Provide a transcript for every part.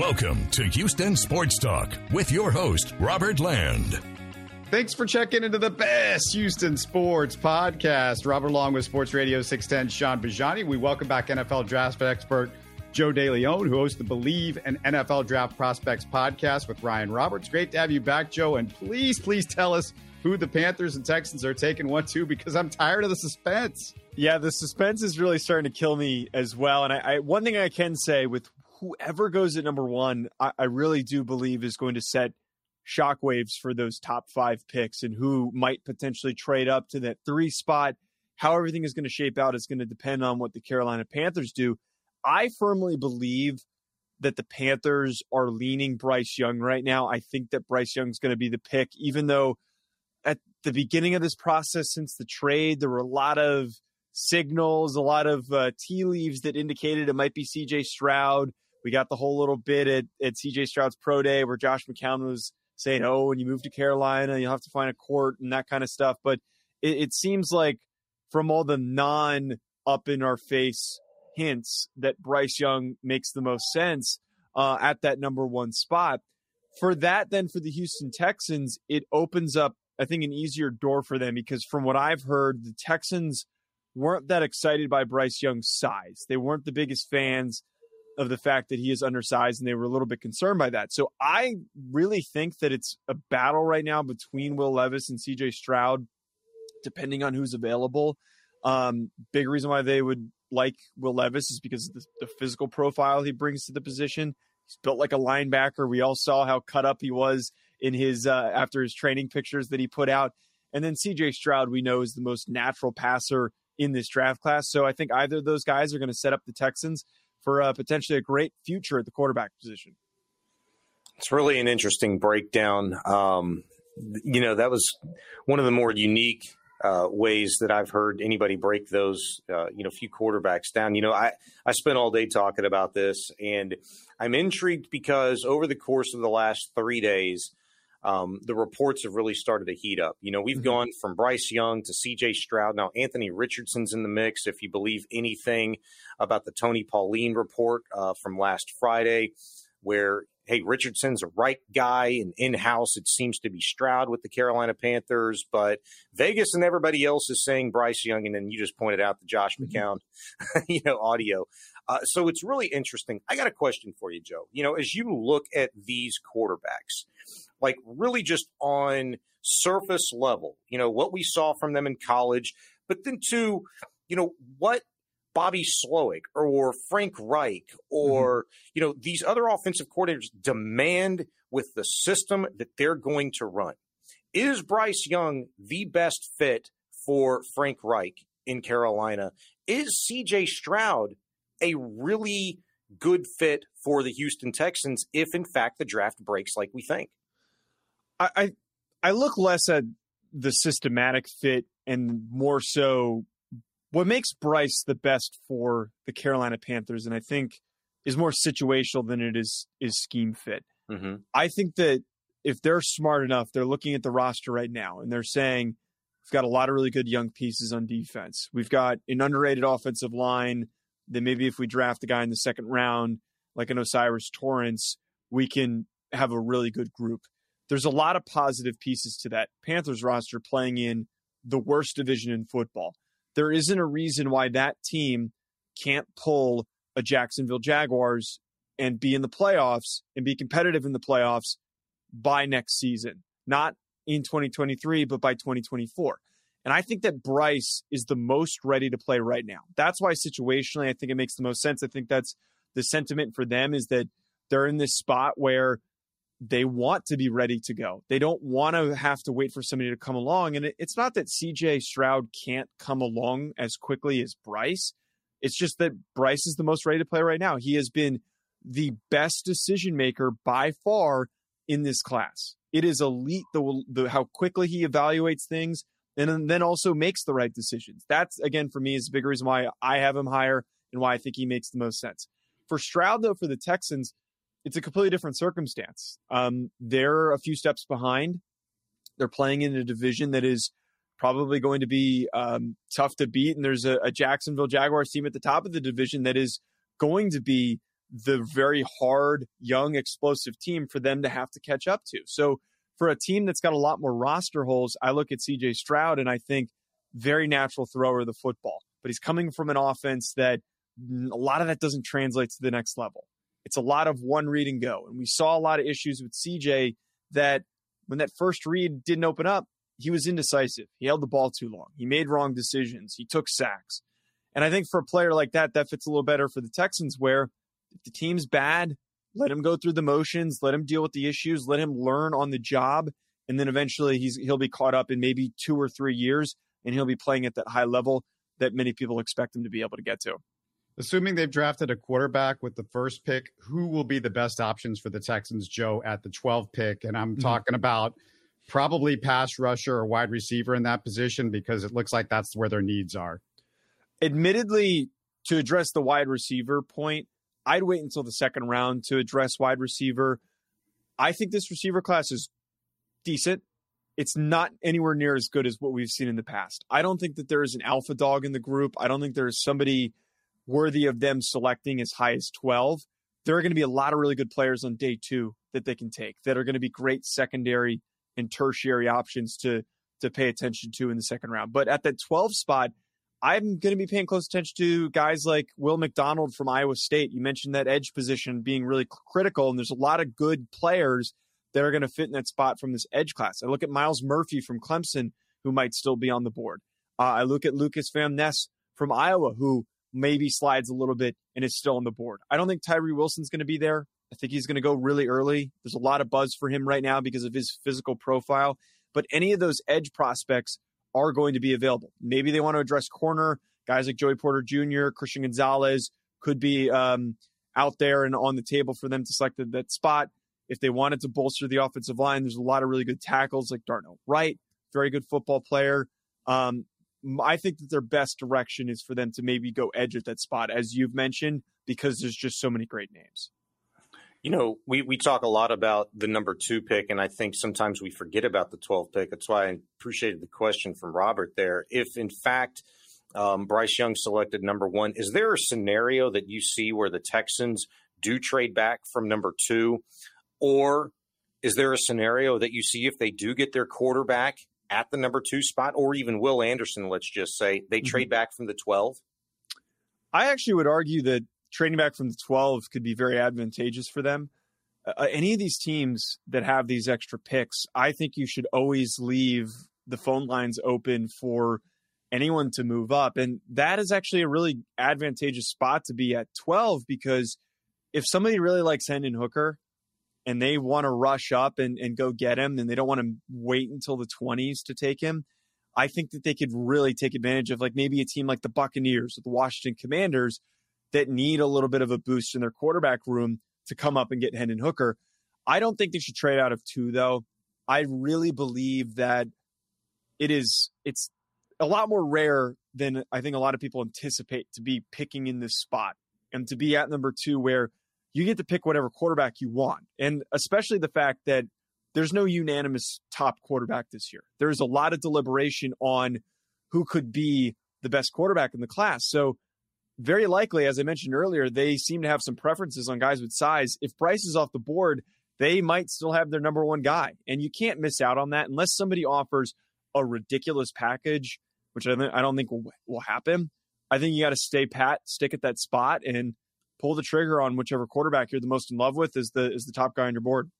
Welcome to Houston Sports Talk with your host, Robert Land. Thanks for checking into the best Houston sports podcast. Robert Long with Sports Radio 610, Sean Bajani. We welcome back NFL draft expert Joe DeLeone, who hosts the Bleav in NFL Draft Prospects podcast with Ryan Roberts. Great to have you back, Joe. And please, please tell us who the Panthers and Texans are taking 1-2, because I'm tired of the suspense. Yeah, the suspense is really starting to kill me as well. And I one thing I can say with whoever goes at number one, I really do Bleav is going to set shockwaves for those top five picks and who might potentially trade up to that three spot. How everything is going to shape out is going to depend on what the Carolina Panthers do. I firmly Bleav that the Panthers are leaning Bryce Young right now. I think that Bryce Young is going to be the pick, even though at the beginning of this process, since the trade, there were a lot of signals, a lot of tea leaves that indicated it might be CJ Stroud. We got the whole little bit at CJ Stroud's pro day where Josh McCown was saying, oh, when you move to Carolina, you'll have to find a court and that kind of stuff. But it seems like from all the non up in our face hints that Bryce Young makes the most sense at that number one spot. For that, then for the Houston Texans, it opens up, I think, an easier door for them, because from what I've heard, the Texans weren't that excited by Bryce Young's size. They weren't the biggest fans of the fact that he is undersized, and they were a little bit concerned by that. So I really think that it's a battle right now between Will Levis and CJ Stroud, depending on who's available. Big reason why they would like Will Levis is because of the physical profile he brings to the position. He's built like a linebacker. We all saw how cut up he was in his after his training pictures that he put out. And then CJ Stroud, we know, is the most natural passer in this draft class. So I think either of those guys are going to set up the Texans for potentially a great future at the quarterback position. It's really an interesting breakdown. You know, that was one of the more unique ways that I've heard anybody break those, few quarterbacks down. You know, I spent all day talking about this, and I'm intrigued because over the course of the last 3 days, the reports have really started to heat up. You know, we've gone from Bryce Young to CJ Stroud. Now, Anthony Richardson's in the mix, if you Bleav anything about the Tony Pauline report from last Friday, where, hey, Richardson's a right guy, and in-house it seems to be Stroud with the Carolina Panthers. But Vegas and everybody else is saying Bryce Young, and then you just pointed out the Josh McCown, audio. So it's really interesting. I got a question for you, Joe. You know, as you look at these quarterbacks, like really just on surface level, you know, what we saw from them in college, but then to, you know, what Bobby Slowick or Frank Reich or, you know, these other offensive coordinators demand with the system that they're going to run. Is Bryce Young the best fit for Frank Reich in Carolina? Is CJ Stroud a really good fit for the Houston Texans if, in fact, the draft breaks like we think? I look less at the systematic fit and more so what makes Bryce the best for the Carolina Panthers, and I think is more situational than it is scheme fit. I think that if they're smart enough, they're looking at the roster right now, and they're saying, we've got a lot of really good young pieces on defense. We've got an underrated offensive line that maybe if we draft a guy in the second round, like an Osiris Torrance, we can have a really good group. There's a lot of positive pieces to that Panthers roster playing in the worst division in football. There isn't a reason why that team can't pull a Jacksonville Jaguars and be in the playoffs and be competitive in the playoffs by next season, not in 2023, but by 2024. And I think that Bryce is the most ready to play right now. That's why situationally, I think it makes the most sense. I think that's the sentiment for them, is that they're in this spot where they want to be ready to go. They don't want to have to wait for somebody to come along. And it's not that CJ Stroud can't come along as quickly as Bryce. It's just that Bryce is the most ready to play right now. He has been the best decision maker by far in this class. It is elite how quickly he evaluates things and then also makes the right decisions. That's, again, for me, is the big reason why I have him higher and why I think he makes the most sense. For Stroud, though, for the Texans, it's a completely different circumstance. They're a few steps behind. They're playing in a division that is probably going to be tough to beat. And there's a Jacksonville Jaguars team at the top of the division that is going to be the very hard, young, explosive team for them to have to catch up to. So for a team that's got a lot more roster holes, I look at CJ Stroud and I think very natural thrower of the football, but he's coming from an offense that a lot of that doesn't translate to the next level. It's a lot of one read and go. And we saw a lot of issues with CJ that when that first read didn't open up, he was indecisive. He held the ball too long. He made wrong decisions. He took sacks. And I think for a player like that, that fits a little better for the Texans, where if the team's bad, let him go through the motions, let him deal with the issues, let him learn on the job. And then eventually he'll be caught up in maybe 2 or 3 years, and he'll be playing at that high level that many people expect him to be able to get to. Assuming they've drafted a quarterback with the first pick, who will be the best options for the Texans, Joe, at the 12th pick? And I'm talking about probably pass rusher or wide receiver in that position, because it looks like that's where their needs are. Admittedly, to address the wide receiver point, I'd wait until the second round to address wide receiver. I think this receiver class is decent. It's not anywhere near as good as what we've seen in the past. I don't think that there is an alpha dog in the group. I don't think there is somebody worthy of them selecting as high as 12. There are going to be a lot of really good players on day 2 that they can take that are going to be great secondary and tertiary options to pay attention to in the second round. But at that 12 spot, I'm going to be paying close attention to guys like Will McDonald from Iowa State. You mentioned that edge position being really critical, and there's a lot of good players that are going to fit in that spot from this edge class. I look at Miles Murphy from Clemson, who might still be on the board. I look at Lucas Van Ness from Iowa, who maybe slides a little bit and is still on the board. I don't think Tyree Wilson's going to be there. I think he's going to go really early. There's a lot of buzz for him right now because of his physical profile, but any of those edge prospects are going to be available. Maybe they want to address corner. Guys like Joey Porter Jr., Christian Gonzalez could be out there and on the table for them to select that spot. If they wanted to bolster the offensive line, there's a lot of really good tackles like Darnell Wright, very good football player. I think that their best direction is for them to maybe go edge at that spot, as you've mentioned, because there's just so many great names. You know, we talk a lot about the number 2 pick, and I think sometimes we forget about the 12th pick. That's why I appreciated the question from Robert there. If, in fact, Bryce Young selected number 1, is there a scenario that you see where the Texans do trade back from number 2? Or is there a scenario that you see if they do get their quarterback at the number 2 spot, or even Will Anderson, let's just say, they trade back from the 12? I actually would argue that trading back from the 12 could be very advantageous for them. Any of these teams that have these extra picks, I think you should always leave the phone lines open for anyone to move up. And that is actually a really advantageous spot to be at 12, because if somebody really likes Hendon Hooker and they want to rush up and go get him, and they don't want to wait until the 20s to take him, I think that they could really take advantage of, like, maybe a team like the Buccaneers or the Washington Commanders that need a little bit of a boost in their quarterback room to come up and get Hendon Hooker. I don't think they should trade out of 2, though. I really Bleav that it's a lot more rare than I think a lot of people anticipate to be picking in this spot, and to be at number 2 where you get to pick whatever quarterback you want. And especially the fact that there's no unanimous top quarterback this year. There's a lot of deliberation on who could be the best quarterback in the class. So very likely, as I mentioned earlier, they seem to have some preferences on guys with size. If Bryce is off the board, they might still have their number 1 guy. And you can't miss out on that unless somebody offers a ridiculous package, which I don't think will happen. I think you got to stay pat, stick at that spot, and pull the trigger on whichever quarterback you're the most in love with is the top guy on your board.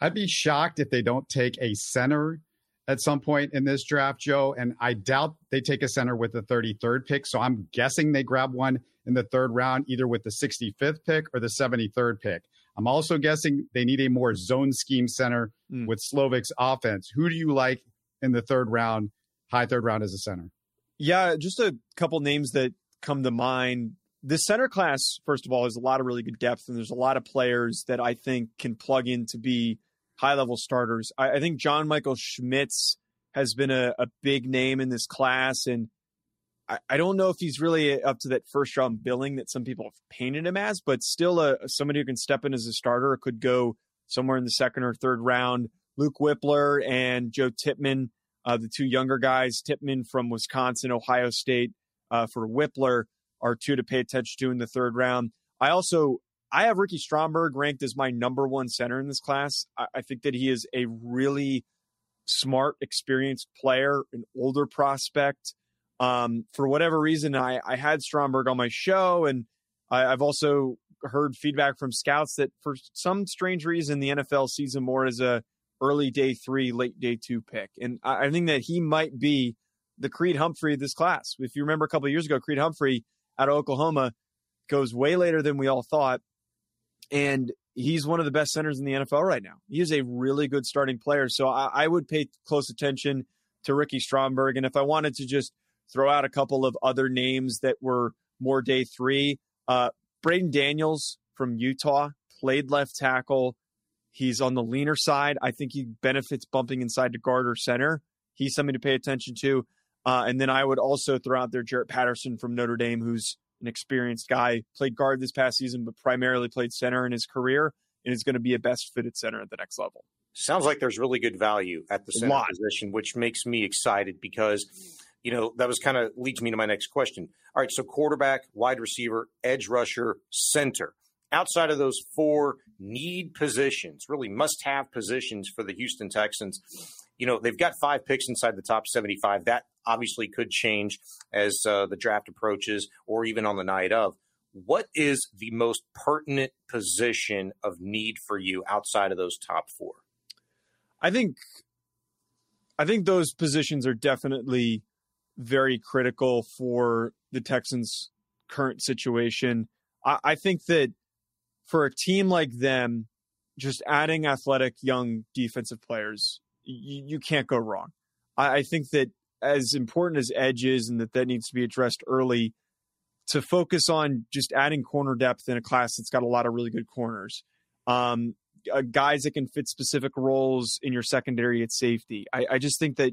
I'd be shocked if they don't take a center at some point in this draft, Joe, and I doubt they take a center with the 33rd pick. So I'm guessing they grab one in the 3rd round, either with the 65th pick or the 73rd pick. I'm also guessing they need a more zone scheme center with Slovic's offense. Who do you like in the 3rd round, high 3rd round as a center? Yeah, just a couple names that come to mind. The center class, first of all, is a lot of really good depth, and there's a lot of players that I think can plug in to be high-level starters. I think John Michael Schmitz has been a big name in this class, and I don't know if he's really up to that first-round billing that some people have painted him as, but still somebody who can step in as a starter, could go somewhere in the 2nd or 3rd round. Luke Whippler and Joe Tippmann, the 2 younger guys, Tippmann from Wisconsin, Ohio State for Whippler, are 2 to pay attention to in the 3rd round. I also I have Ricky Stromberg ranked as my number one center in this class. I think that he is a really smart, experienced player, an older prospect. For whatever reason, I had Stromberg on my show, and I've also heard feedback from scouts that for some strange reason, the NFL sees him more as a early day three, late day two pick. And I think that he might be the Creed Humphrey of this class. If you remember a couple of years ago, Creed Humphrey out of Oklahoma goes way later than we all thought. And he's one of the best centers in the NFL right now. He is a really good starting player. So I would pay close attention to Ricky Stromberg. And if I wanted to just throw out a couple of other names that were more day three, Braden Daniels from Utah played left tackle. He's on the leaner side. I think he benefits bumping inside to guard or center. He's something to pay attention to. And then I would also throw out there Jarrett Patterson from Notre Dame, who's an experienced guy, played guard this past season, but primarily played center in his career, and is going to be a best fitted center at the next level. Sounds like there's really good value at the center position, which makes me excited because, you know, that was kind of leads me to my next question. All right, so quarterback, wide receiver, edge rusher, center. Outside of those four need positions, really must-have positions for the Houston Texans, you know, they've got 5 picks inside the top 75. That obviously could change as the draft approaches or even on the night of. What is the most pertinent position of need for you outside of those top 4? I think those positions are definitely very critical for the Texans' current situation. I think that for a team like them, just adding athletic, young defensive players, you can't go wrong. I think that as important as edge is and that needs to be addressed early, to focus on just adding corner depth in a class that's got a lot of really good corners. Guys that can fit specific roles in your secondary at safety. I just think that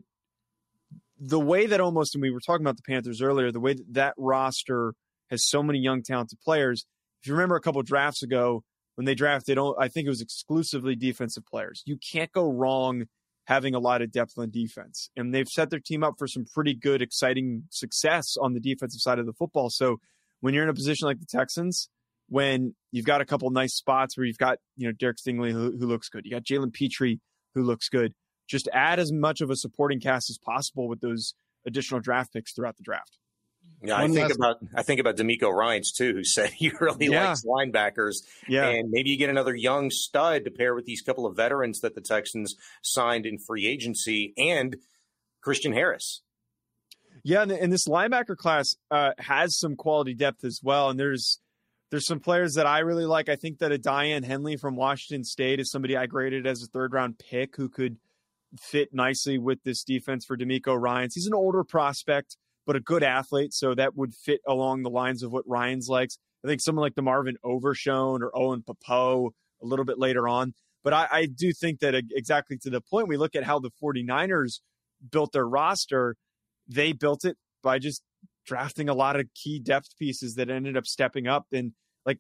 the way that almost, and we were talking about the Panthers earlier, the way that roster has so many young, talented players. If you remember a couple drafts ago when they drafted, I think it was exclusively defensive players. You can't go wrong having a lot of depth on defense. And they've set their team up for some pretty good, exciting success on the defensive side of the football. So when you're in a position like the Texans, when you've got a couple nice spots where you've got, you know, Derek Stingley who looks good, you got Jalen Petrie who looks good, just add as much of a supporting cast as possible with those additional draft picks throughout the draft. Yeah, I think about DeMeco Ryans too, who said he really likes linebackers. Yeah. And maybe you get another young stud to pair with these couple of veterans that the Texans signed in free agency and Christian Harris. Yeah, and this linebacker class has some quality depth as well. And there's some players that I really like. I think that Diane Henley from Washington State is somebody I graded as a 3rd round pick who could fit nicely with this defense for DeMeco Ryans. He's an older prospect, but a good athlete, so that would fit along the lines of what Ryans likes. I think someone like the Marvin Overshone or Owen Popo a little bit later on. But I do think that exactly to the point, we look at how the 49ers built their roster. They built it by just drafting a lot of key depth pieces that ended up stepping up. And like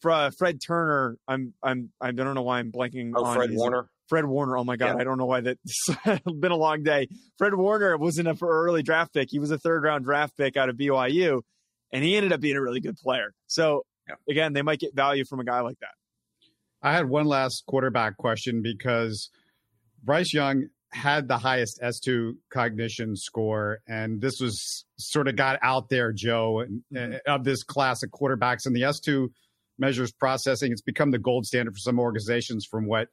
Fred Turner, I don't know why I'm blanking on Fred Warner. Fred Warner, oh my God, yeah. I don't know why that's been a long day. Fred Warner wasn't an early draft pick. He was a 3rd round draft pick out of BYU, and he ended up being a really good player. So, again, they might get value from a guy like that. I had one last quarterback question because Bryce Young had the highest S2 cognition score, and this was sort of got out there, Joe, of this class of quarterbacks. And the S2 measures processing. It's become the gold standard for some organizations from what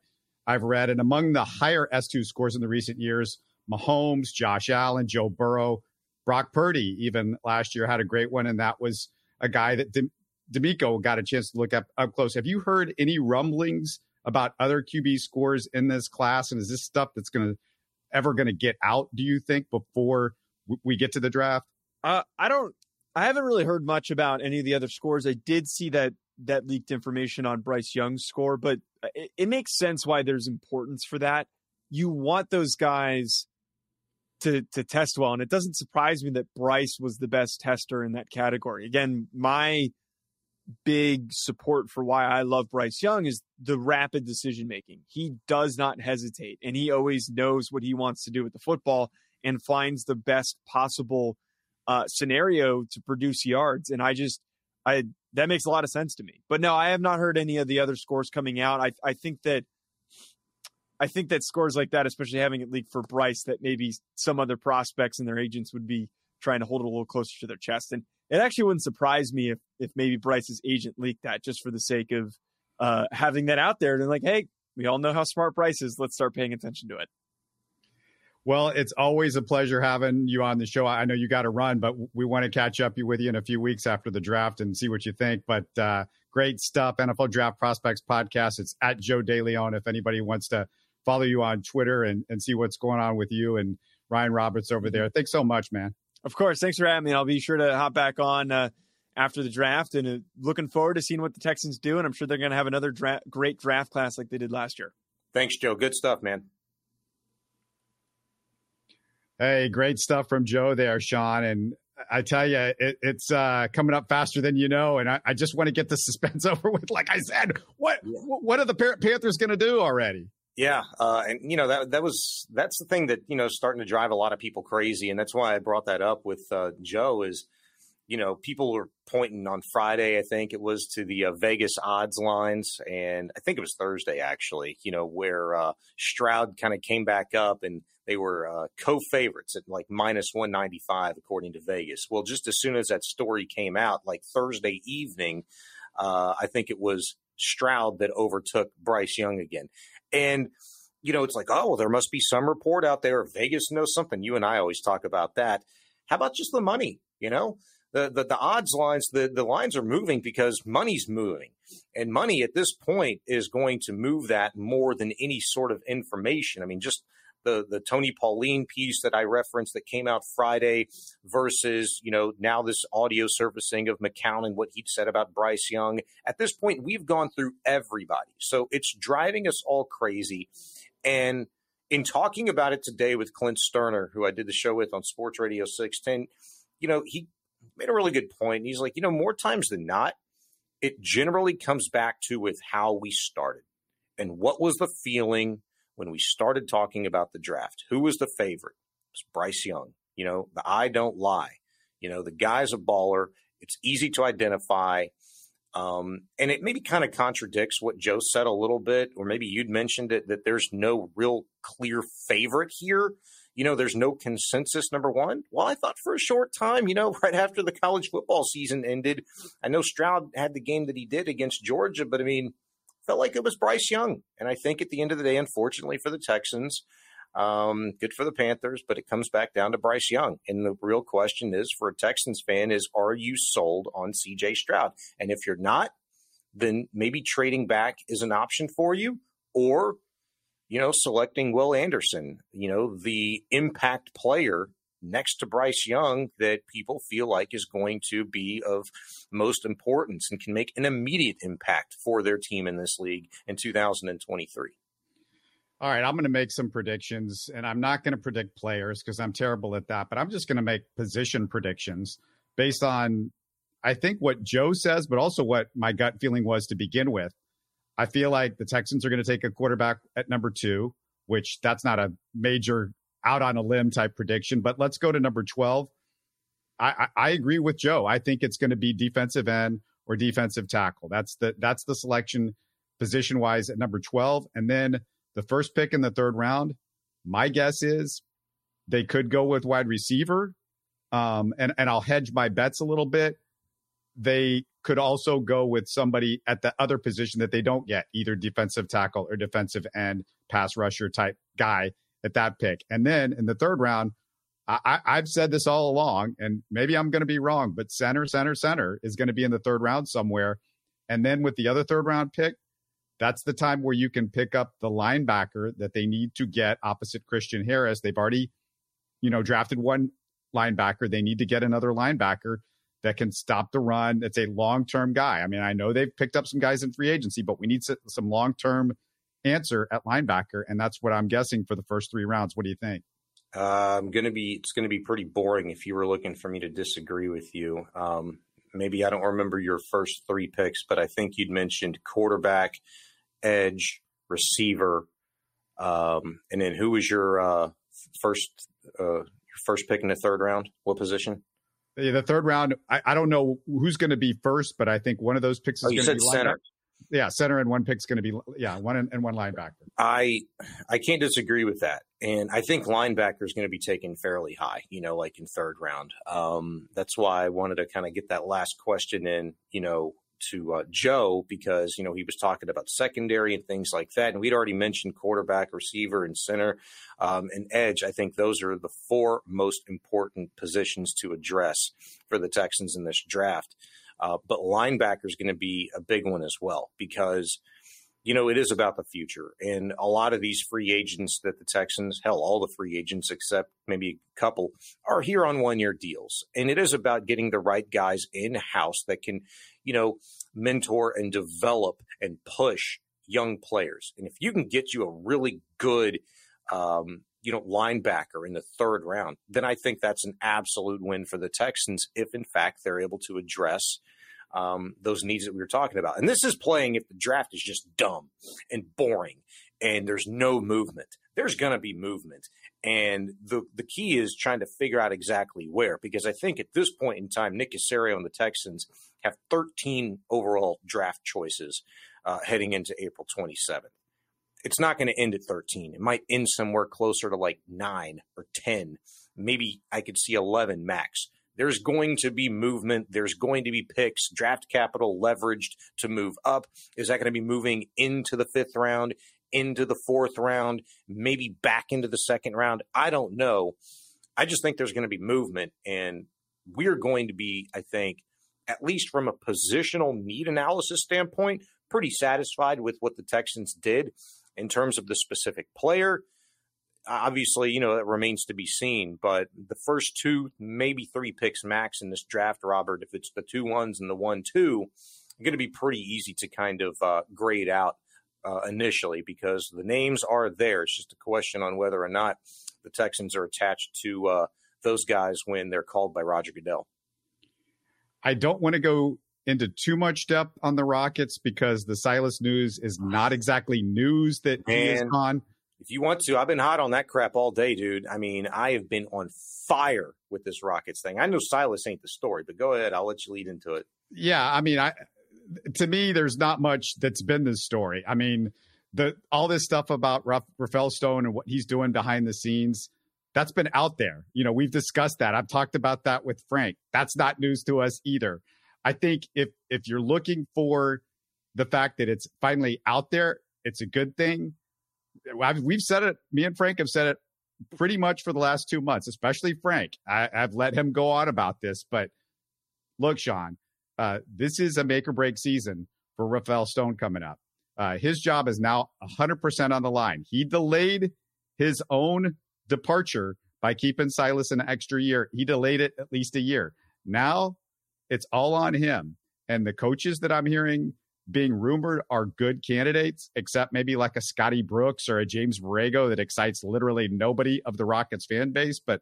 I've read, and among the higher S2 scores in the recent years, Mahomes, Josh Allen, Joe Burrow, Brock Purdy, even last year had a great one, and that was a guy that DeMeco got a chance to look up close. Have you heard any rumblings about other QB scores in this class, and is this stuff that's ever going to get out, do you think, before we get to the draft? I haven't really heard much about any of the other scores. I did see that leaked information on Bryce Young's score, but it makes sense why there's importance for that. You want those guys to test well, and it doesn't surprise me that Bryce was the best tester in that category. Again, my big support for why I love Bryce Young is the rapid decision-making. He does not hesitate, and he always knows what he wants to do with the football and finds the best possible scenario to produce yards. And I just That makes a lot of sense to me. But no, I have not heard any of the other scores coming out. I think that scores like that, especially having it leaked for Bryce, that maybe some other prospects and their agents would be trying to hold it a little closer to their chest. And it actually wouldn't surprise me if maybe Bryce's agent leaked that just for the sake of having that out there. And like, hey, we all know how smart Bryce is. Let's start paying attention to it. Well, it's always a pleasure having you on the show. I know you got to run, but we want to catch up with you in a few weeks after the draft and see what you think. But great stuff. NFL Draft Prospects Podcast. It's at Joe DeLeone. If anybody wants to follow you on Twitter and see what's going on with you and Ryan Roberts over there. Thanks so much, man. Of course. Thanks for having me. I'll be sure to hop back on after the draft and looking forward to seeing what the Texans do. And I'm sure they're going to have another great draft class like they did last year. Thanks, Joe. Good stuff, man. Hey, great stuff from Joe there, Sean. And I tell you, it's coming up faster than you know. And I just want to get the suspense over with. Like I said, what are the Panthers going to do already? Yeah. And, you know, that's the thing that, you know, starting to drive a lot of people crazy. And that's why I brought that up with Joe is, you know, people were pointing on Friday, I think it was, to the Vegas odds lines. And I think it was Thursday, actually, you know, where Stroud kind of came back up and they were co-favorites at like minus 195, according to Vegas. Well, just as soon as that story came out, like Thursday evening, I think it was Stroud that overtook Bryce Young again. And, you know, it's like, oh, well, there must be some report out there. Vegas knows something. You and I always talk about that. How about just the money? You know, the odds lines, the lines are moving because money's moving. And money at this point is going to move that more than any sort of information. I mean, just the Tony Pauline piece that I referenced that came out Friday versus, you know, now this audio surfacing of McCown and what he said about Bryce Young. At this point, we've gone through everybody. So it's driving us all crazy. And in talking about it today with Clint Sterner, who I did the show with on Sports Radio 610, you know, he made a really good point. He's like, you know, more times than not, it generally comes back to with how we started and what was the feeling when we started talking about the draft. Who was the favorite? It was Bryce Young. You know, the eye don't lie. You know, the guy's a baller. It's easy to identify. And it maybe kind of contradicts what Joe said a little bit, or maybe you'd mentioned it, that there's no real clear favorite here. You know, there's no consensus, number one. Well, I thought for a short time, you know, right after the college football season ended, I know Stroud had the game that he did against Georgia, but I mean, felt like it was Bryce Young. And I think at the end of the day, unfortunately for the Texans, good for the Panthers, but it comes back down to Bryce Young. And the real question is for a Texans fan is, are you sold on CJ Stroud? And if you're not, then maybe trading back is an option for you, or, you know, selecting Will Anderson, you know, the impact player next to Bryce Young that people feel like is going to be of most importance and can make an immediate impact for their team in this league in 2023. All right, I'm going to make some predictions, and I'm not going to predict players because I'm terrible at that, but I'm just going to make position predictions based on, I think, what Joe says, but also what my gut feeling was to begin with. I feel like the Texans are going to take a quarterback at number 2, which that's not a major out on a limb type prediction, but let's go to number 12. I agree with Joe. I think it's going to be defensive end or defensive tackle. That's the selection position wise at number 12. And then the first pick in the third round, my guess is they could go with wide receiver. And I'll hedge my bets a little bit. They could also go with somebody at the other position that they don't get, either defensive tackle or defensive end, pass rusher type guy at that pick. And then in the third round, I've said this all along, and maybe I'm going to be wrong, but center is going to be in the third round somewhere. And then with the other third round pick, that's the time where you can pick up the linebacker that they need to get opposite Christian Harris. They've already, you know, drafted one linebacker. They need to get another linebacker that can stop the run. It's a long-term guy. I mean, I know they've picked up some guys in free agency, but we need some long-term answer at linebacker, and that's what I'm guessing for the first three rounds. What do you think? It's going to be pretty boring if you were looking for me to disagree with you. Maybe I don't remember your first three picks, but I think you'd mentioned quarterback, edge, receiver, and then who was your first pick in the third round? What position? The third round, I don't know who's going to be first, but I think one of those picks is going to be center. Yeah, center, and one pick's going to be one linebacker. I can't disagree with that, and I think linebacker is going to be taken fairly high, like in third round. That's why I wanted to kind of get that last question in, to Joe, because he was talking about secondary and things like that, and we'd already mentioned quarterback, receiver, and center, and edge. I think those are the four most important positions to address for the Texans in this draft. But linebacker is going to be a big one as well, because, it is about the future. And a lot of these free agents that the Texans, all the free agents except maybe a couple, are here on one-year deals. And it is about getting the right guys in-house that can, mentor and develop and push young players. And if you can get you a really good linebacker in the third round, then I think that's an absolute win for the Texans if, in fact, they're able to address those needs that we were talking about. And this is playing if the draft is just dumb and boring and there's no movement. There's going to be movement. And the key is trying to figure out exactly where, because I think at this point in time, Nick Caserio and the Texans have 13 overall draft choices heading into April 27th. It's not going to end at 13. It might end somewhere closer to 9 or 10. Maybe I could see 11 max. There's going to be movement. There's going to be picks, draft capital leveraged to move up. Is that going to be moving into the fifth round, into the fourth round, maybe back into the second round? I don't know. I just think there's going to be movement, and we're going to be, I think, at least from a positional need analysis standpoint, pretty satisfied with what the Texans did. In terms of the specific player, obviously, that remains to be seen. But the first two, maybe three picks max in this draft, Robert, if it's the 2-1s and the 1-2, going to be pretty easy to kind of grade out initially, because the names are there. It's just a question on whether or not the Texans are attached to those guys when they're called by Roger Goodell. I don't want to go into too much depth on the Rockets, because the Silas news is not exactly news that he is on. If you want to, I've been hot on that crap all day, dude. I mean, I have been on fire with this Rockets thing. I know Silas ain't the story, but go ahead. I'll let you lead into it. Yeah. I mean, to me, there's not much that's been this story. I mean, all this stuff about Rafael Stone and what he's doing behind the scenes, that's been out there. We've discussed that. I've talked about that with Frank. That's not news to us either. I think if you're looking for the fact that it's finally out there, it's a good thing. We've said it. Me and Frank have said it pretty much for the last 2 months, especially Frank. I've let him go on about this. But look, Sean, this is a make or break season for Rafael Stone coming up. His job is now 100% on the line. He delayed his own departure by keeping Silas an extra year. He delayed it at least a year. Now, it's all on him. And the coaches that I'm hearing being rumored are good candidates, except maybe like a Scotty Brooks or a James Borrego that excites literally nobody of the Rockets fan base. But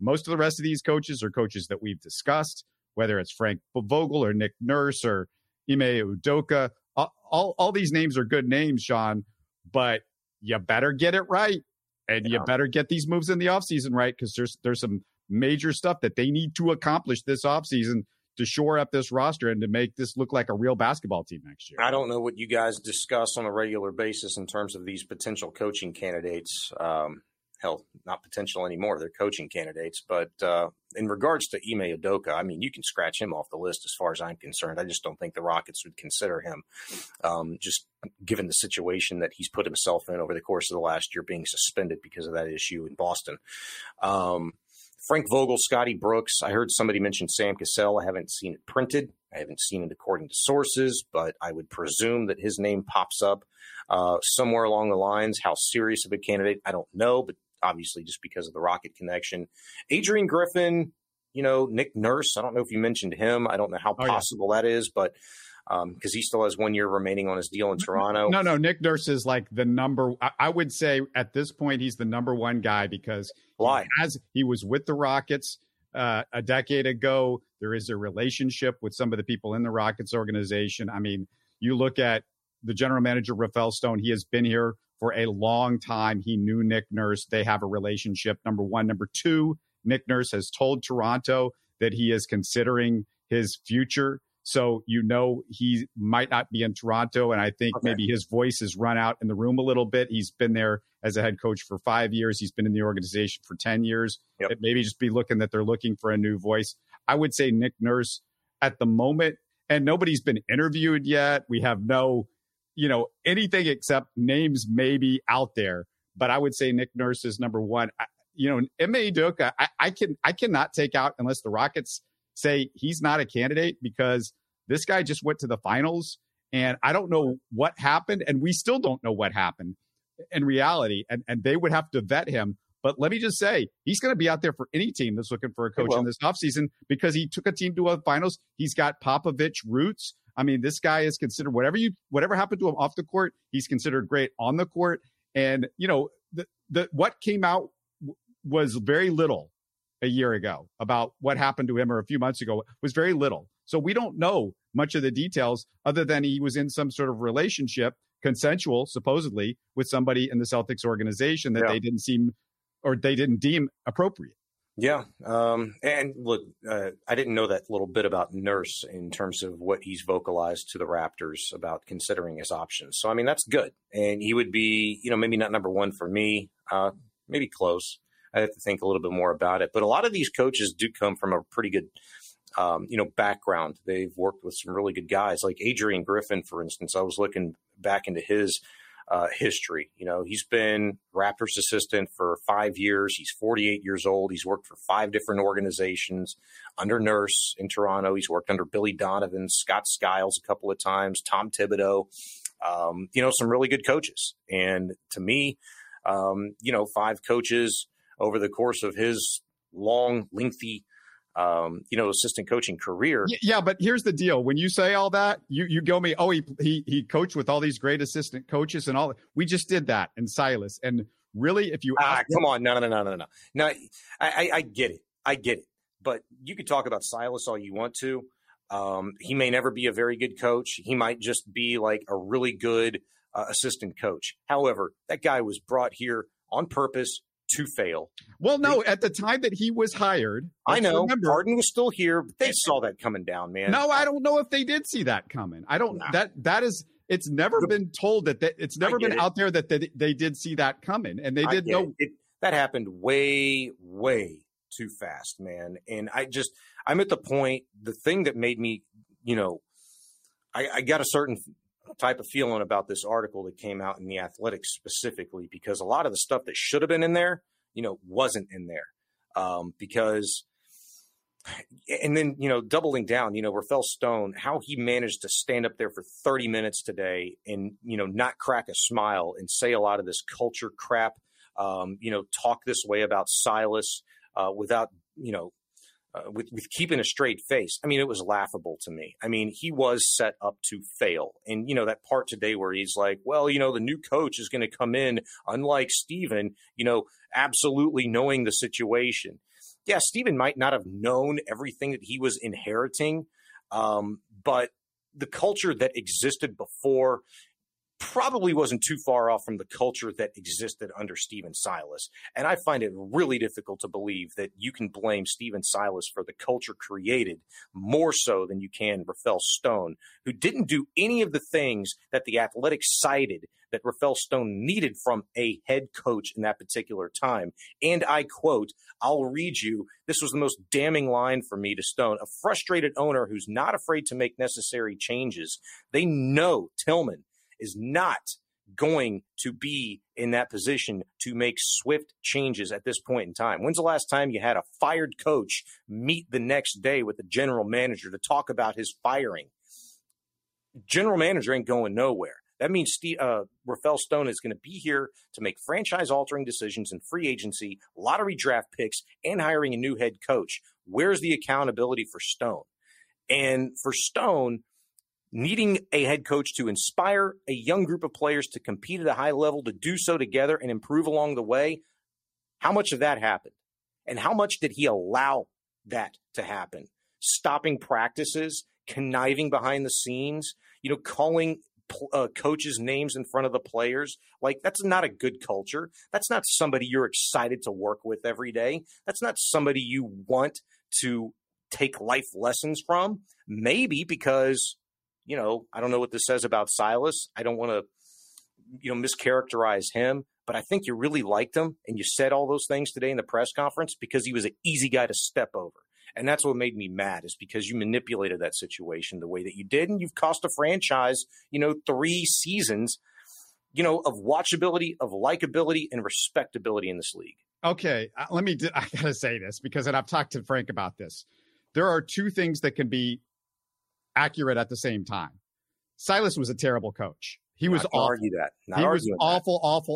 most of the rest of these coaches are coaches that we've discussed, whether it's Frank Vogel or Nick Nurse or Ime Udoka. All these names are good names, Sean, but you better get it right. And you better get these moves in the offseason right, because there's some major stuff that they need to accomplish this offseason to shore up this roster and to make this look like a real basketball team next year. I don't know what you guys discuss on a regular basis in terms of these potential coaching candidates. Not potential anymore. They're coaching candidates. But in regards to Ime Udoka, I mean, you can scratch him off the list as far as I'm concerned. I just don't think the Rockets would consider him, just given the situation that he's put himself in over the course of the last year, being suspended because of that issue in Boston. Frank Vogel, Scotty Brooks. I heard somebody mention Sam Cassell. I haven't seen it printed. I haven't seen it according to sources, but I would presume that his name pops up somewhere along the lines. How serious of a candidate, I don't know, but obviously just because of the Rocket connection. Adrian Griffin, Nick Nurse. I don't know if you mentioned him. I don't know how possible that is, but because he still has 1 year remaining on his deal in Toronto. No, Nick Nurse is like the number. I would say at this point he's the number one guy, because he was with the Rockets a decade ago. There is a relationship with some of the people in the Rockets organization. I mean, you look at the general manager, Rafael Stone. He has been here for a long time. He knew Nick Nurse. They have a relationship, number one. Number two, Nick Nurse has told Toronto that he is considering his future. So, you know, he might not be in Toronto. And I think maybe his voice has run out in the room a little bit. He's been there as a head coach for 5 years. He's been in the organization for 10 years. Yep. It maybe just be looking that they're looking for a new voice. I would say Nick Nurse at the moment, and nobody's been interviewed yet. We have no, you know, anything except names maybe out there. But I would say Nick Nurse is number one. Ime Udoka, I cannot take out unless the Rockets say he's not a candidate, because this guy just went to the finals and I don't know what happened. And we still don't know what happened in reality. And they would have to vet him. But let me just say, he's going to be out there for any team that's looking for a coach in this offseason, because he took a team to a finals. He's got Popovich roots. I mean, this guy is considered whatever happened to him off the court, he's considered great on the court. And, you know, what came out was very little a year ago about what happened to him, or a few months ago was very little. So we don't know much of the details other than he was in some sort of relationship, consensual, supposedly, with somebody in the Celtics organization that they didn't deem appropriate. Yeah. And look, I didn't know that little bit about Nurse in terms of what he's vocalized to the Raptors about considering his options. So, I mean, that's good. And he would be, you know, maybe not number one for me, maybe close. I have to think a little bit more about it. But a lot of these coaches do come from a pretty good, background. They've worked with some really good guys like Adrian Griffin, for instance. I was looking back into his history. You know, he's been Raptors assistant for 5 years. He's 48 years old. He's worked for 5 different organizations under Nurse in Toronto. He's worked under Billy Donovan, Scott Skiles a couple of times, Tom Thibodeau, some really good coaches. And to me, 5 coaches over the course of his long, lengthy, assistant coaching career. Yeah, but here's the deal. When you say all that, you go me, oh, he coached with all these great assistant coaches and all. We just did that in Silas. And really, if you ask him, come on, no. Now, I get it. But you could talk about Silas all you want to. He may never be a very good coach. He might just be like a really good assistant coach. However, that guy was brought here on purpose to fail. Well, no, at the time that he was hired, I know Harden was still here, but they saw that coming down, man. No, I don't know if they did see that coming. I don't. Nah. That is, it's never been told it's never been out there that they did see that coming, and they did know that happened way, way too fast, man. And I'm at the point. The thing that made me, I got a certain type of feeling about this article that came out in The Athletic specifically, because a lot of the stuff that should have been in there, wasn't in there. Because doubling down, Rafael Stone, how he managed to stand up there for 30 minutes today and, not crack a smile and say a lot of this culture crap, talk this way about Silas without, with keeping a straight face. I mean, it was laughable to me. I mean, he was set up to fail. And, that part today where he's like, well, the new coach is going to come in, unlike Stephen, absolutely knowing the situation. Yeah, Stephen might not have known everything that he was inheriting, but the culture that existed before probably wasn't too far off from the culture that existed under Stephen Silas. And I find it really difficult to believe that you can blame Stephen Silas for the culture created more so than you can Rafael Stone, who didn't do any of the things that The Athletic cited that Rafael Stone needed from a head coach in that particular time. And I quote, I'll read you. This was the most damning line for me to Stone, a frustrated owner who's not afraid to make necessary changes. They know Tillman is not going to be in that position to make swift changes at this point in time. When's the last time you had a fired coach meet the next day with the general manager to talk about his firing? General manager ain't going nowhere. That means Rafael Stone is going to be here to make franchise-altering decisions in free agency, lottery draft picks, and hiring a new head coach. Where's the accountability for Stone? And for Stone, needing a head coach to inspire a young group of players to compete at a high level, to do so together and improve along the way, how much of that happened? And how much did he allow that to happen? Stopping practices, conniving behind the scenes, calling coaches' names in front of the players. Like, that's not a good culture. That's not somebody you're excited to work with every day. That's not somebody you want to take life lessons from. Maybe because, you know, I don't know what this says about Silas. I don't want to, you know, mischaracterize him, but I think you really liked him, and you said all those things today in the press conference because he was an easy guy to step over. And that's what made me mad, is because you manipulated that situation the way that you did, and you've cost a franchise, you know, 3 seasons, you know, of watchability, of likability, and respectability in this league. Okay, I got to say this, because, and I've talked to Frank about this. There are two things that can be accurate at the same time. Silas was a terrible coach. He was awful. He was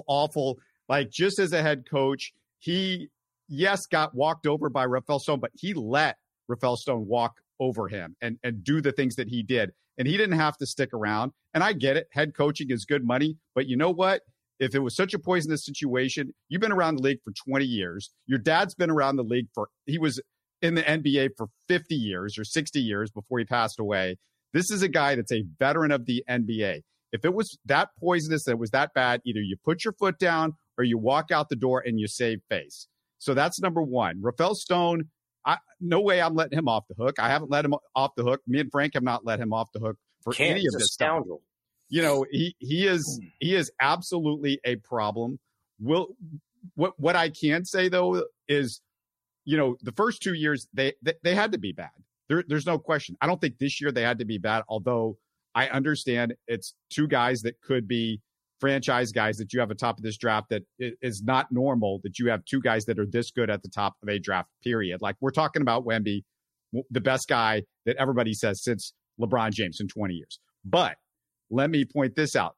awful. Like, just as a head coach, he, yes, got walked over by Rafael Stone, but he let Rafael Stone walk over him and do the things that he did. And he didn't have to stick around. And I get it. Head coaching is good money. But you know what? If it was such a poisonous situation, you've been around the league for 20 years. Your dad's been around the league he was in the NBA for 50 years or 60 years before he passed away. This is a guy that's a veteran of the NBA. If it was that poisonous, that was that bad, either you put your foot down or you walk out the door and you save face. So that's number one. Rafael Stone, no way I'm letting him off the hook. I haven't let him off the hook. Me and Frank have not let him off the hook for any of this stuff. You know, he is absolutely a problem. What I can say, though, is, you know, the first 2 years, they had to be bad. There's no question. I don't think this year they had to be bad, although I understand it's two guys that could be franchise guys that you have at top of this draft. That is not normal that you have two guys that are this good at the top of a draft, period. Like, we're talking about Wemby, the best guy that everybody says since LeBron James in 20 years. But let me point this out.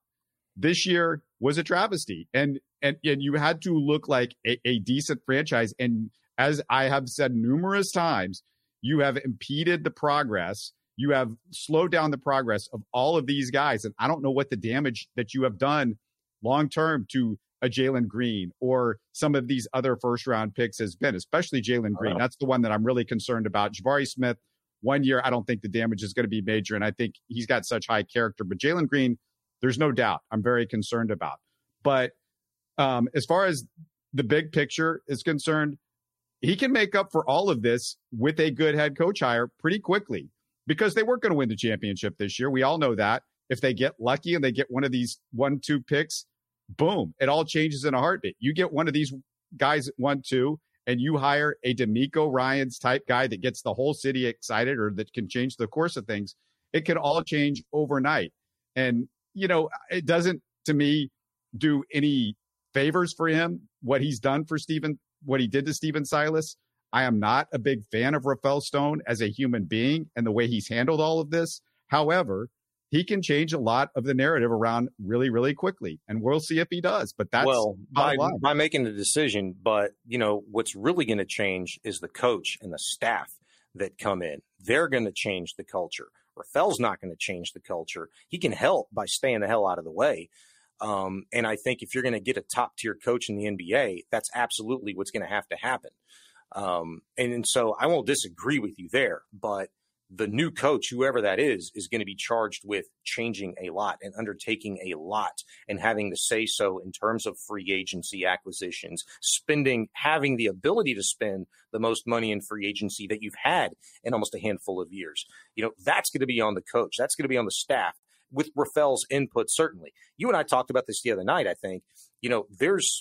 This year was a travesty, and you had to look like a decent franchise. And as I have said numerous times, you have impeded the progress. You have slowed down the progress of all of these guys. And I don't know what the damage that you have done long-term to a Jalen Green or some of these other first-round picks has been, especially Jalen Green. That's the one that I'm really concerned about. Jabari Smith, 1 year, I don't think the damage is going to be major, and I think he's got such high character. But Jalen Green, there's no doubt I'm very concerned about. But as far as the big picture is concerned, he can make up for all of this with a good head coach hire pretty quickly, because they weren't going to win the championship this year. We all know that. If they get lucky and they get one of these 1-2 picks, boom, it all changes in a heartbeat. You get one of these guys at 1-2, and you hire a DeMeco Ryans type guy that gets the whole city excited, or that can change the course of things. It could all change overnight. And, you know, it doesn't, to me, do any favors for him, what he's done for Stephen, what he did to Stephen Silas. I am not a big fan of Rafael Stone as a human being and the way he's handled all of this. However, he can change a lot of the narrative around really, really quickly, and we'll see if he does. But that's by making the decision. But, you know, what's really going to change is the coach and the staff that come in. They're going to change the culture. Rafael's not going to change the culture. He can help by staying the hell out of the way. And I think if you're going to get a top-tier coach in the NBA, that's absolutely what's going to have to happen. And so I won't disagree with you there, but the new coach, whoever that is going to be charged with changing a lot and undertaking a lot and having to say so in terms of free agency acquisitions, spending, having the ability to spend the most money in free agency that you've had in almost a handful of years. You know, that's going to be on the coach. That's going to be on the staff with Rafael's input. Certainly. You and I talked about this the other night. I think, you know, there's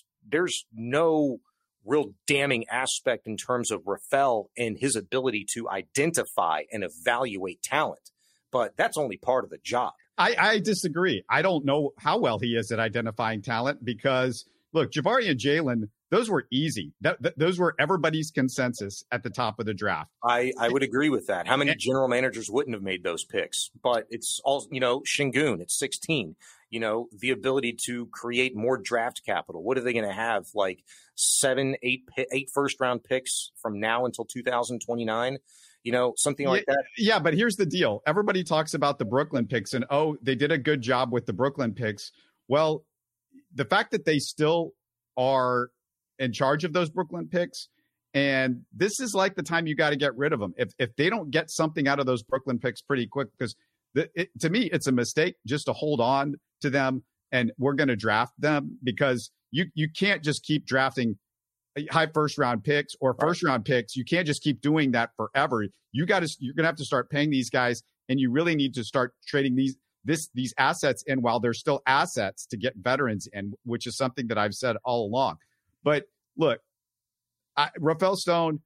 no real damning aspect in terms of Rafael and his ability to identify and evaluate talent. But that's only part of the job. I disagree. I don't know how well he is at identifying talent, because, look, Jabari and Jalen, those were easy. Those were everybody's consensus at the top of the draft. I would agree with that. How many general managers wouldn't have made those picks? But it's all, you know, Şengün at 16. You know, the ability to create more draft capital. What are they going to have, like 7, 8 first-round picks from now until 2029? You know, something like that. Yeah, but here's the deal. Everybody talks about the Brooklyn picks and, oh, they did a good job with the Brooklyn picks. Well, the fact that they still are in charge of those Brooklyn picks, and this is like the time you got to get rid of them. If they don't get something out of those Brooklyn picks pretty quick, because to me, it's a mistake just to hold on to them and we're going to draft them, because you can't just keep drafting high first round picks or first round picks. You can't just keep doing that forever. You're going to have to start paying these guys, and you really need to start trading these assets in while they're still assets to get veterans in, which is something that I've said all along. But look, Rafael Stone,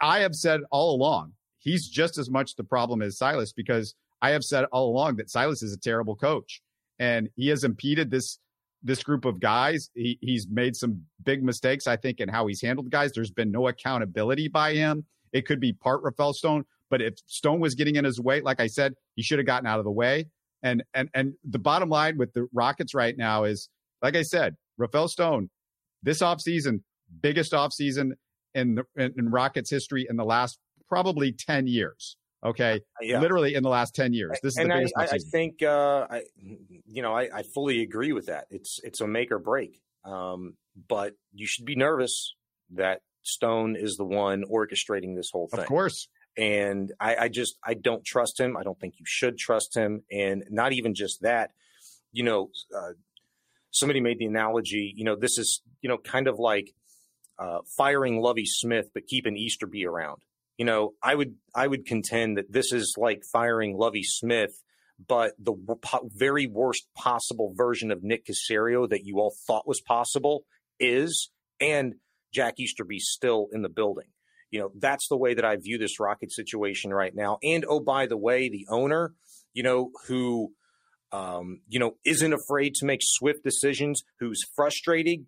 I have said all along, he's just as much the problem as Silas, because I have said all along that Silas is a terrible coach, and he has impeded this group of guys. He's made some big mistakes, I think, in how he's handled guys. There's been no accountability by him. It could be part Rafael Stone, but if Stone was getting in his way, like I said, he should have gotten out of the way. And the bottom line with the Rockets right now is, like I said, Rafael Stone, this offseason, biggest offseason in Rockets history in the last probably 10 years. Okay. Yeah. Literally in the last 10 years. This is the biggest offseason. I think, I fully agree with that. It's a make or break. But you should be nervous that Stone is the one orchestrating this whole thing. Of course. And I don't trust him. I don't think you should trust him. And not even just that, somebody made the analogy, this is, kind of like firing Lovie Smith, but keeping Easterby around. I would contend that this is like firing Lovie Smith, but the very worst possible version of Nick Caserio that you all thought was possible is, and Jack Easterby's still in the building. That's the way that I view this Rocket situation right now. And, oh, by the way, the owner, who, isn't afraid to make swift decisions, who's frustrated.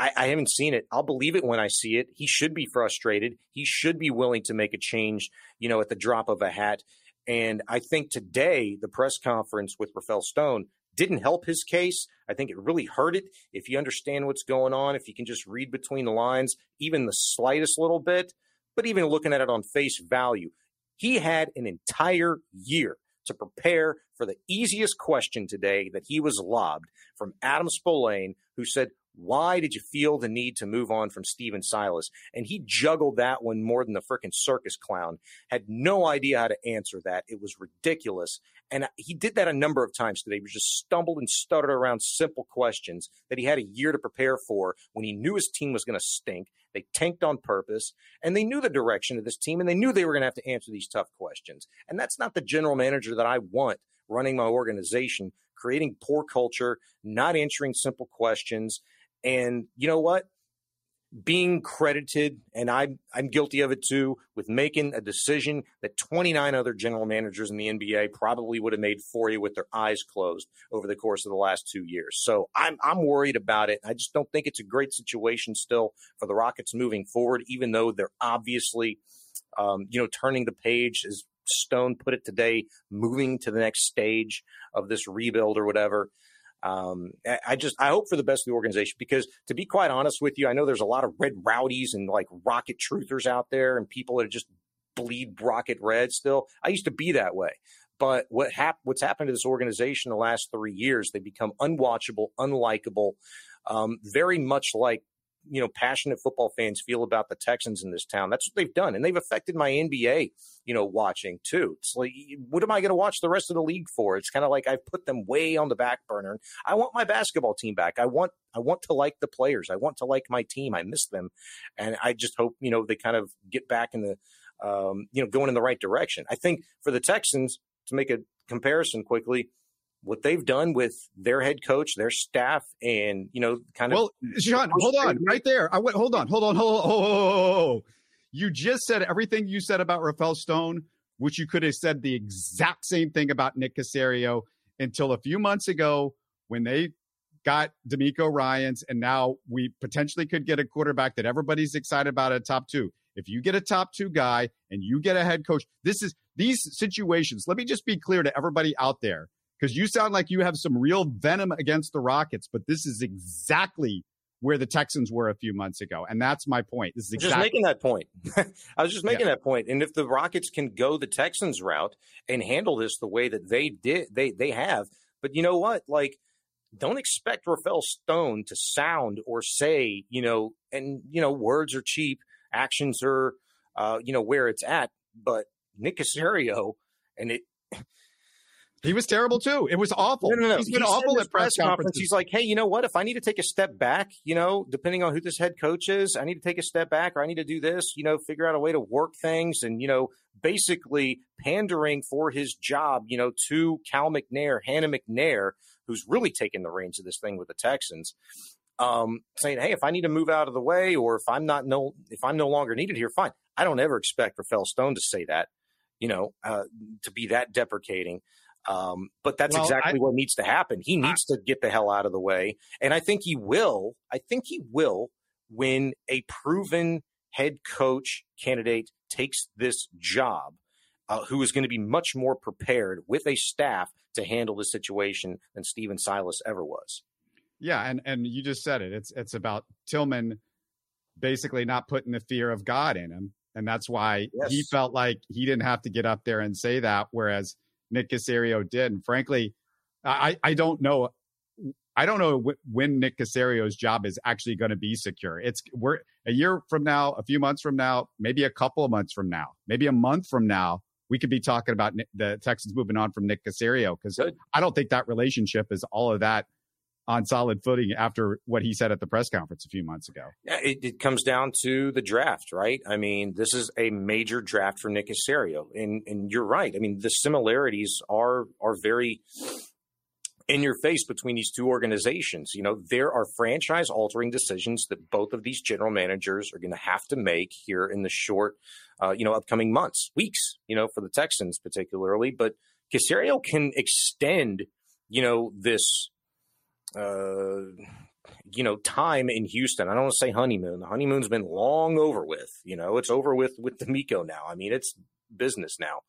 I haven't seen it. I'll Bleav it when I see it. He should be frustrated. He should be willing to make a change, at the drop of a hat. And I think today the press conference with Rafael Stone didn't help his case. I think it really hurt it. If you understand what's going on, if you can just read between the lines, even the slightest little bit, but even looking at it on face value, he had an entire year to prepare for the easiest question today that he was lobbed from Adam Spolane, who said, "Why did you feel the need to move on from Stephen Silas?" And he juggled that one more than the freaking circus clown. Had no idea how to answer that. It was ridiculous. And he did that a number of times today. He just stumbled and stuttered around simple questions that he had a year to prepare for when he knew his team was going to stink. They tanked on purpose, and they knew the direction of this team, and they knew they were going to have to answer these tough questions. And that's not the general manager that I want running my organization, creating poor culture, not answering simple questions. And you know what? Being credited, and I'm guilty of it too, with making a decision that 29 other general managers in the NBA probably would have made for you with their eyes closed over the course of the last 2 years. So I'm worried about it. I just don't think it's a great situation still for the Rockets moving forward, even though they're obviously, turning the page, as Stone put it today, moving to the next stage of this rebuild or whatever. I hope for the best of the organization, because to be quite honest with you, I know there's a lot of red rowdies and like Rocket truthers out there and people that just Bleav Rocket red still. I used to be that way. But what's happened to this organization the last 3 years, they become unwatchable, unlikable, very much like, passionate football fans feel about the Texans in this town. That's what they've done. And they've affected my NBA, watching too. It's like, what am I going to watch the rest of the league for? It's kind of like I've put them way on the back burner. I want my basketball team back. I want to like the players. I want to like my team. I miss them. And I just hope, they kind of get back in the, going in the right direction. I think for the Texans, to make a comparison quickly, what they've done with their head coach, their staff, and, Sean, hold on right there. Hold on. You just said everything you said about Rafael Stone, which you could have said the exact same thing about Nick Caserio until a few months ago when they got DeMeco Ryans, and now we potentially could get a quarterback that everybody's excited about at top two. If you get a top two guy and you get a head coach, these situations, let me just be clear to everybody out there, because you sound like you have some real venom against the Rockets, but this is exactly where the Texans were a few months ago. And that's my point. This is exactly just making that point. I was just making that point. And if the Rockets can go the Texans route and handle this the way that they did, they have. But you know what? Like, don't expect Rafael Stone to sound or say, words are cheap, actions are, where it's at. But Nick Caserio, and it, He was terrible too. It was awful. No. He's been awful at press conferences. He's like, hey, you know what? If I need to take a step back, you know, depending on who this head coach is, I need to take a step back, or I need to do this, you know, figure out a way to work things, and, you know, basically pandering for his job, you know, to Cal McNair, Hannah McNair, who's really taken the reins of this thing with the Texans, saying, hey, if I need to move out of the way, or if I'm not if I'm no longer needed here, fine. I don't ever expect Rafael Stone to say that, you know, to be that deprecating. But that's exactly what needs to happen. He needs to get the hell out of the way. And I think he will. I think he will when a proven head coach candidate takes this job, who is going to be much more prepared with a staff to handle the situation than Stephen Silas ever was. Yeah. And you just said it. It's about Tillman basically not putting the fear of God in him. And that's why he felt like he didn't have to get up there and say that. Whereas Nick Caserio did. And frankly, I don't know when Nick Caserio's job is actually going to be secure. We're a year from now, a few months from now, maybe a couple of months from now, maybe a month from now, we could be talking about the Texans moving on from Nick Caserio, because I don't think that relationship is all of that on solid footing after what he said at the press conference a few months ago. It comes down to the draft, right? I mean, this is a major draft for Nick Caserio, and you're right. I mean, the similarities are very in your face between these two organizations. You know, there are franchise-altering decisions that both of these general managers are going to have to make here in the short, upcoming months, weeks, you know, for the Texans particularly. But Caserio can extend, you know, this time in Houston. I don't want to say honeymoon. The honeymoon's been long over with. You know, it's over with DeMeco now. I mean, it's business now.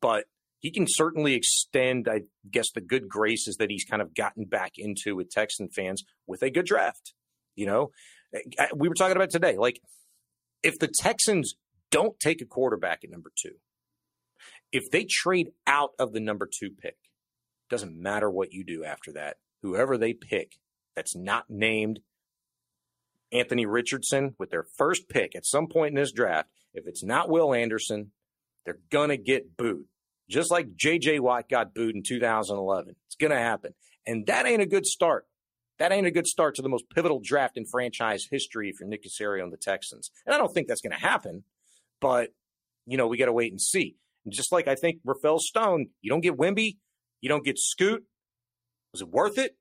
But he can certainly extend, I guess, the good graces that he's kind of gotten back into with Texan fans with a good draft. You know, we were talking about today, like, if the Texans don't take a quarterback at number 2, if they trade out of the number 2 pick, doesn't matter what you do after that. Whoever they pick that's not named Anthony Richardson with their first pick at some point in this draft, if it's not Will Anderson, they're going to get booed. Just like J.J. Watt got booed in 2011. It's going to happen. And that ain't a good start. That ain't a good start to the most pivotal draft in franchise history for Nick Caserio and the Texans. And I don't think that's going to happen, but, you know, we got to wait and see. And just like I think Rafael Stone, you don't get Wemby, you don't get Scoot. Was it worth it?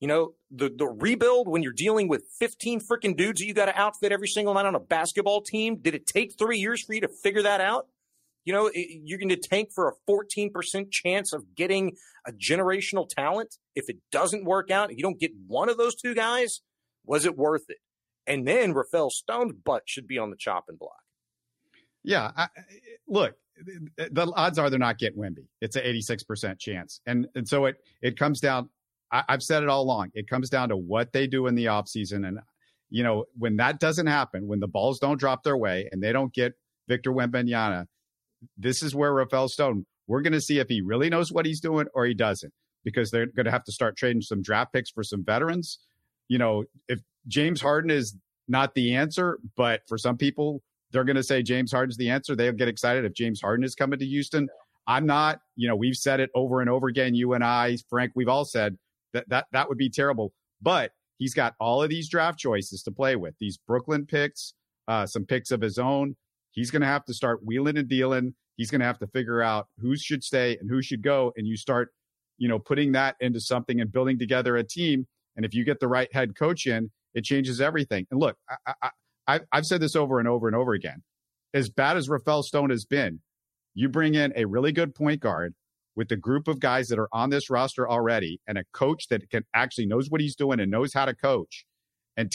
You know, the rebuild when you're dealing with 15 freaking dudes that you got to outfit every single night on a basketball team. Did it take 3 years for you to figure that out? You know, you're going to tank for a 14% chance of getting a generational talent. If it doesn't work out, if you don't get one of those two guys, was it worth it? And then Rafael Stone's butt should be on the chopping block. Yeah, look. The odds are they're not getting Wemby. It's an 86% chance. And so it comes down, I've said it all along, it comes down to what they do in the offseason. And, you know, when that doesn't happen, when the balls don't drop their way and they don't get Victor Wembanyama, this is where Rafael Stone, we're going to see if he really knows what he's doing or he doesn't, because they're going to have to start trading some draft picks for some veterans. You know, if James Harden is not the answer, but for some people, they're going to say James Harden's the answer. They'll get excited if James Harden is coming to Houston. I'm not. You know, we've said it over and over again. You and I, Frank, we've all said that would be terrible. But he's got all of these draft choices to play with. These Brooklyn picks, some picks of his own. He's going to have to start wheeling and dealing. He's going to have to figure out who should stay and who should go. And you start, you know, putting that into something and building together a team. And if you get the right head coach in, it changes everything. And look, I've said this over and over and over again. As bad as Rafael Stone has been, you bring in a really good point guard with the group of guys that are on this roster already and a coach that can actually knows what he's doing and knows how to coach, and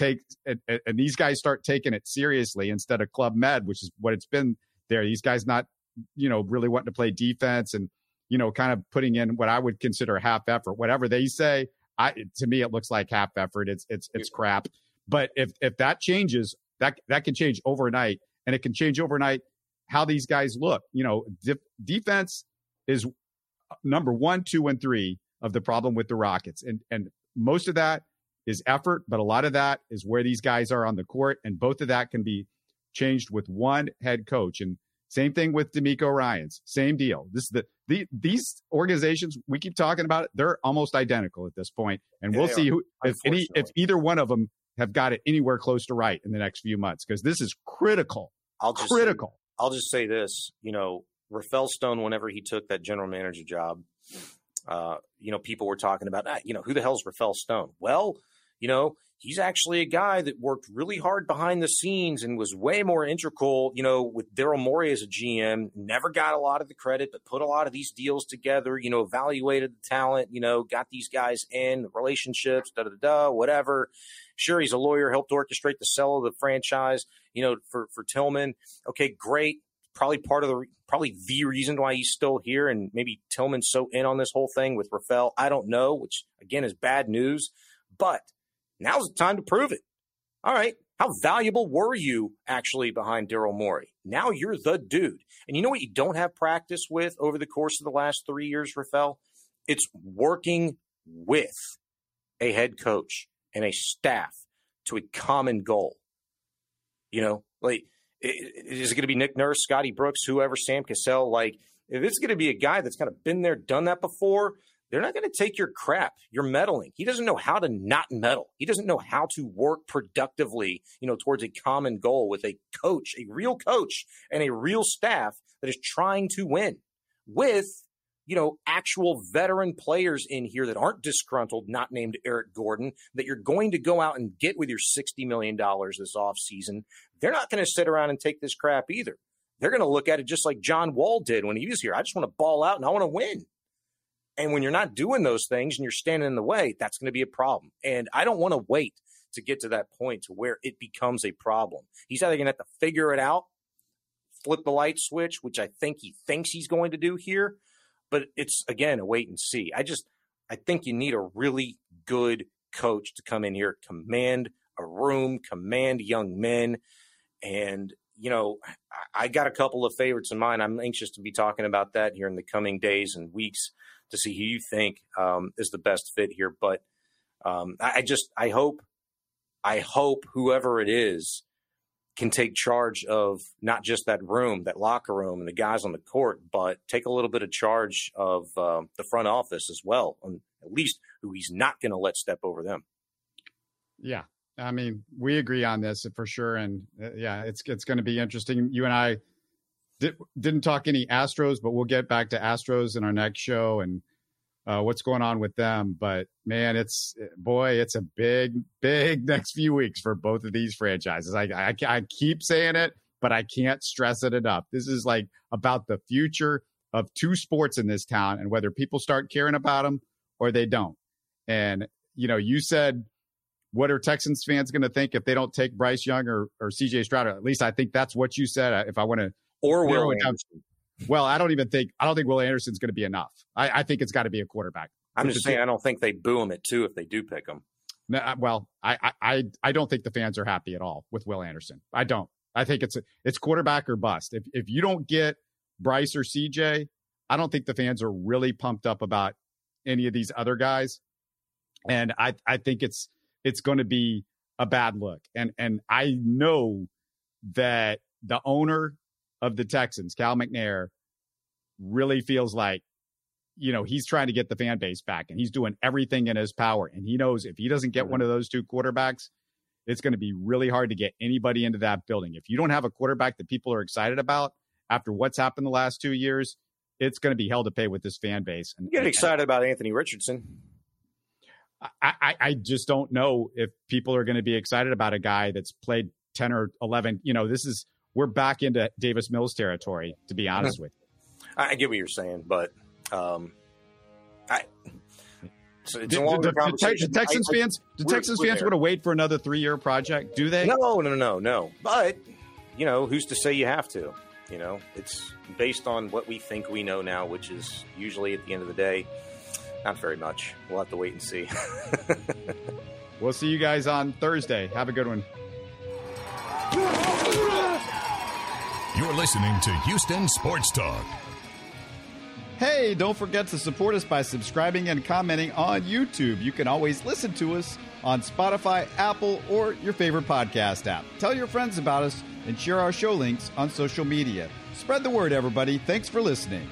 these guys start taking it seriously instead of Club Med, which is what it's been there. These guys not, you know, really wanting to play defense and, you know, kind of putting in what I would consider half effort. Whatever they say, to me it looks like half effort. It's crap. But if that changes, that can change overnight, and it can change overnight how these guys look. You know, defense is number 1, 2, and 3 of the problem with the Rockets. And most of that is effort, but a lot of that is where these guys are on the court. And both of that can be changed with one head coach. And Same thing with DeMeco Ryans. Same deal. This is these organizations we keep talking about. They're almost identical at this point, and we'll see who, if either one of them have got it anywhere close to right in the next few months, because this is critical. I'll just say this. You know, Rafael Stone, whenever he took that general manager job, you know, people were talking about, you know, who the hell's Rafael Stone? Well, you know, he's actually a guy that worked really hard behind the scenes and was way more integral, you know, with Daryl Morey as a GM, never got a lot of the credit, but put a lot of these deals together, you know, evaluated the talent, you know, got these guys in relationships, whatever. Sure, he's a lawyer, helped orchestrate the sale of the franchise, you know, for Tillman. Okay, great. Probably part of the reason why he's still here, and maybe Tillman's so in on this whole thing with Rafael. I don't know, which again is bad news, but now's the time to prove it. All right. How valuable were you actually behind Daryl Morey? Now you're the dude. And you know what you don't have practice with over the course of the last 3 years, Rafael? It's working with a head coach and a staff to a common goal. You know, like, is it going to be Nick Nurse, Scotty Brooks, whoever, Sam Cassell? Like, if it's going to be a guy that's kind of been there, done that before, they're not going to take your crap. You're meddling. He doesn't know how to not meddle. He doesn't know how to work productively, you know, towards a common goal with a coach, a real coach, and a real staff that is trying to win with, you know, actual veteran players in here that aren't disgruntled, not named Eric Gordon, that you're going to go out and get with your $60 million this offseason. They're not going to sit around and take this crap either. They're going to look at it just like John Wall did when he was here. I just want to ball out and I want to win. And when you're not doing those things and you're standing in the way, that's going to be a problem. And I don't want to wait to get to that point to where it becomes a problem. He's either going to have to figure it out, flip the light switch, which I think he thinks he's going to do here. But it's, again, a wait and see. I think you need a really good coach to come in here, command a room, command young men. And, you know, I got a couple of favorites in mind. I'm anxious to be talking about that here in the coming days and weeks, to see who you think is the best fit here. But I hope whoever it is can take charge of not just that room, that locker room and the guys on the court, but take a little bit of charge of the front office as well, on at least who he's not going to let step over them. Yeah. I mean, we agree on this for sure. And yeah, it's going to be interesting. You and I didn't talk any Astros, but we'll get back to Astros in our next show and what's going on with them. But man, it's a big, big next few weeks for both of these franchises. I keep saying it, but I can't stress it enough. This is like about the future of two sports in this town and whether people start caring about them or they don't. And, you know, you said, what are Texans fans going to think if they don't take Bryce Young or CJ Stroud? At least I think that's what you said. If I want to, or Will Anderson. Well, I don't think Will Anderson's going to be enough. I think it's got to be a quarterback. I'm just saying, I don't think they boo him at two if they do pick him. No, I don't think the fans are happy at all with Will Anderson. I don't. I think it's quarterback or bust. If you don't get Bryce or CJ, I don't think the fans are really pumped up about any of these other guys. And I think it's going to be a bad look. And I know that the owner of the Texans, Cal McNair, really feels like, you know, he's trying to get the fan base back and he's doing everything in his power. And he knows if he doesn't get one of those two quarterbacks, it's going to be really hard to get anybody into that building. If you don't have a quarterback that people are excited about after what's happened the last 2 years, it's going to be hell to pay with this fan base. And you get excited about Anthony Richardson. I just don't know if people are going to be excited about a guy that's played 10 or 11. You know, we're back into Davis Mills territory, to be honest with you. I get what you're saying, but the Texans fans, would have waited for another 3-year project, do they? No. But, you know, who's to say you have to? You know, it's based on what we think we know now, which is usually at the end of the day, not very much. We'll have to wait and see. We'll see you guys on Thursday. Have a good one. You're listening to Houston Sports Talk. Hey, don't forget to support us by subscribing and commenting on YouTube. You can always listen to us on Spotify, Apple, or your favorite podcast app. Tell your friends about us and share our show links on social media. Spread the word, everybody. Thanks for listening.